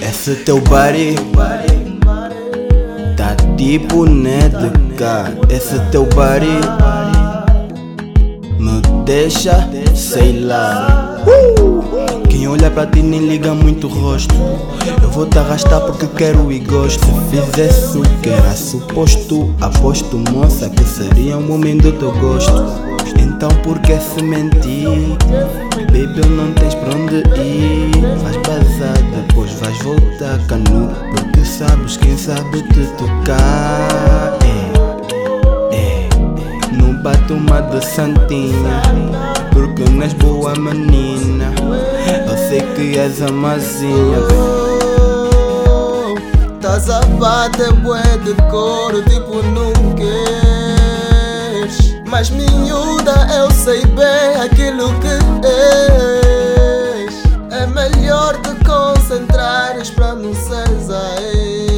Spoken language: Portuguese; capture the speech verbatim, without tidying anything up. Essa teu body tá tipo nedeca. Essa teu body me deixa, sei lá. Quem olha pra ti nem liga muito o rosto. Eu vou te arrastar porque quero e gosto. Se fizesse o que era suposto, aposto, moça, que seria um homem do teu gosto. Então por que se mentir? Baby, não tens pra onde ir. Vais passar, depois vais voltar, canudo, porque sabes quem sabe te tocar. É, é. Não bate uma de santinha, porque não és boa menina. Eu sei que és a mazinha. Tás a vada, bué de couro, tipo nunca. Mas miúda, eu sei bem aquilo que és. É melhor te concentrares pra não seres a ex.